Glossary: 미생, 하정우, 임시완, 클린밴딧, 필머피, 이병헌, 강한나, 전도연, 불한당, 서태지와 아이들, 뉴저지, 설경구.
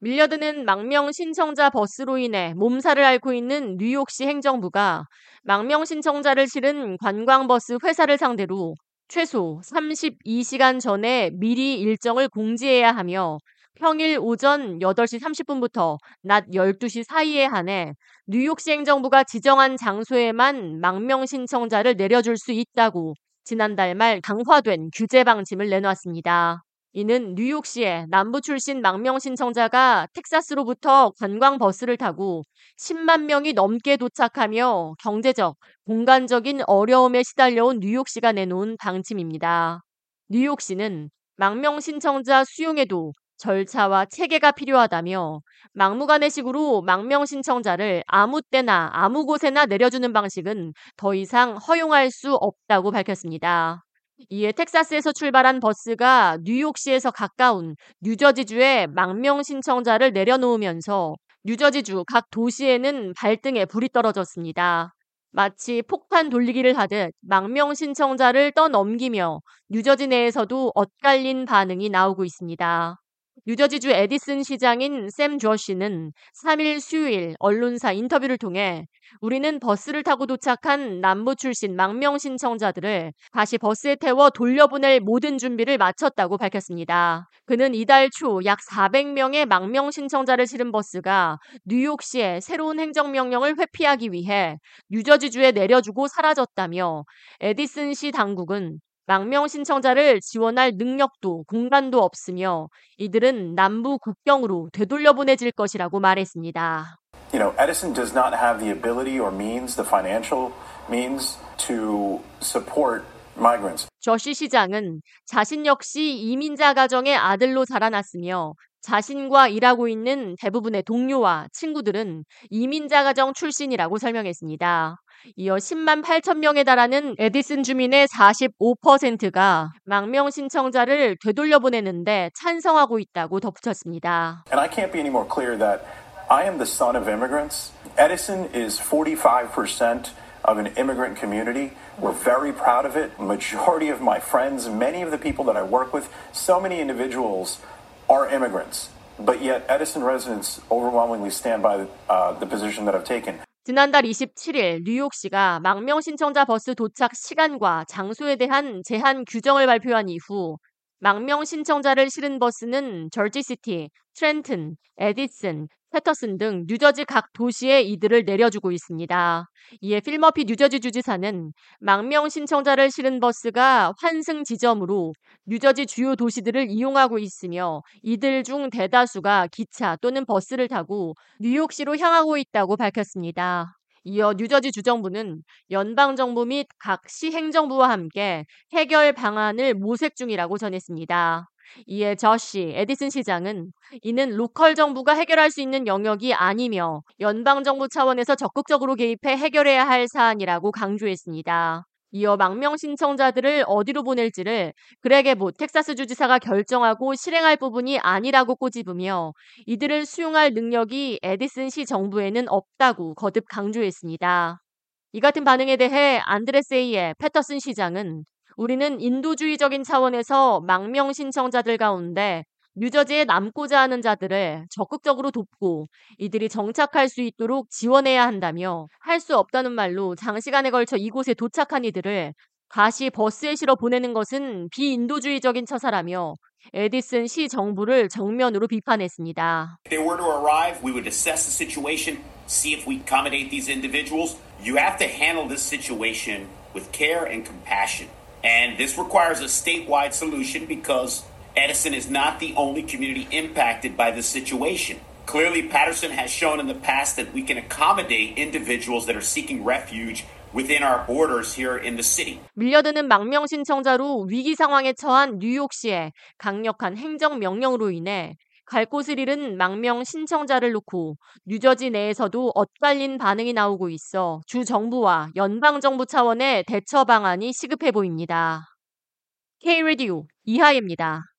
밀려드는 망명 신청자 버스로 인해 몸살을 앓고 있는 뉴욕시 행정부가 망명 신청자를 실은 관광버스 회사를 상대로 최소 32시간 전에 미리 일정을 공지해야 하며 평일 오전 8시 30분부터 낮 12시 사이에 한해 뉴욕시 행정부가 지정한 장소에만 망명 신청자를 내려줄 수 있다고 지난달 말 강화된 규제 방침을 내놨습니다. 이는 뉴욕시의 남부 출신 망명 신청자가 텍사스로부터 관광버스를 타고 10만 명이 넘게 도착하며 경제적, 공간적인 어려움에 시달려온 뉴욕시가 내놓은 방침입니다. 뉴욕시는 망명 신청자 수용에도 절차와 체계가 필요하다며 막무가내 식으로 망명 신청자를 아무 때나 아무 곳에나 내려주는 방식은 더 이상 허용할 수 없다고 밝혔습니다. 이에 텍사스에서 출발한 버스가 뉴욕시에서 가까운 뉴저지주에 망명 신청자를 내려놓으면서 뉴저지주 각 도시에는 발등에 불이 떨어졌습니다. 마치 폭탄 돌리기를 하듯 망명 신청자를 떠넘기며 뉴저지 내에서도 엇갈린 반응이 나오고 있습니다. 뉴저지주 에디슨 시장인 샘 조 씨는 3일 수요일 언론사 인터뷰를 통해 우리는 버스를 타고 도착한 남부 출신 망명 신청자들을 다시 버스에 태워 돌려보낼 모든 준비를 마쳤다고 밝혔습니다. 그는 이달 초 약 400명의 망명 신청자를 실은 버스가 뉴욕시의 새로운 행정명령을 회피하기 위해 뉴저지주에 내려주고 사라졌다며 에디슨 시 당국은 망명 신청자를 지원할 능력도 공간도 없으며 이들은 남부 국경으로 되돌려 보내질 것이라고 말했습니다. You know, Edison does not have the ability or means, the financial means to support migrants. 저시 시장은 자신 역시 이민자 가정의 아들로 자라났으며 자신과 일하고 있는 대부분의 동료와 친구들은 이민자 가정 출신이라고 설명했습니다. 이어 10만 8천 명에 달하는 에디슨 주민의 45%가 망명 신청자를 되돌려 보내는데 찬성하고 있다고 덧붙였습니다. And I can't be any more clear that I am the son of immigrants. Edison is 45% of an immigrant community. We're very proud of it. Majority of my friends, many of the people that I work with, so many individuals are immigrants. But yet Edison residents overwhelmingly stand by the position that I've taken. 지난달 27일 뉴욕시가 망명 신청자 버스 도착 시간과 장소에 대한 제한 규정을 발표한 이후 망명 신청자를 실은 버스는 저지시티, 트렌튼, 에디슨, 패터슨 등 뉴저지 각 도시에 이들을 내려주고 있습니다. 이에 필머피 뉴저지 주지사는 망명 신청자를 실은 버스가 환승 지점으로 뉴저지 주요 도시들을 이용하고 있으며 이들 중 대다수가 기차 또는 버스를 타고 뉴욕시로 향하고 있다고 밝혔습니다. 이어 뉴저지 주정부는 연방정부 및 각 시행정부와 함께 해결 방안을 모색 중이라고 전했습니다. 이에 저시 에디슨 시장은 이는 로컬 정부가 해결할 수 있는 영역이 아니며 연방정부 차원에서 적극적으로 개입해 해결해야 할 사안이라고 강조했습니다. 이어 망명 신청자들을 어디로 보낼지를 그레게보 텍사스 주지사가 결정하고 실행할 부분이 아니라고 꼬집으며 이들을 수용할 능력이 에디슨 시 정부에는 없다고 거듭 강조했습니다. 이 같은 반응에 대해 안드레세이의 패터슨 시장은 우리는 인도주의적인 차원에서 망명 신청자들 가운데 뉴저지에 남고자 하는 자들을 적극적으로 돕고 이들이 정착할 수 있도록 지원해야 한다며 할 수 없다는 말로 장시간에 걸쳐 이곳에 도착한 이들을 다시 버스에 실어 보내는 것은 비인도주의적인 처사라며 에디슨 시 정부를 정면으로 비판했습니다. If they were to arrive, we would assess the situation, see if we accommodate these individuals. You have to handle this situation with care and compassion. And this requires a statewide solution because Edison is not the only community impacted by this situation. Clearly, Patterson has shown in the past that we can accommodate individuals that are seeking refuge within our borders here in the city. 밀려드는 망명 신청자로 위기 상황에 처한 뉴욕시의 강력한 행정 명령으로 인해 갈 곳을 잃은 망명 신청자를 놓고 뉴저지 내에서도 엇갈린 반응이 나오고 있어 주 정부와 연방 정부 차원의 대처 방안이 시급해 보입니다. K 라디오 이하예입니다.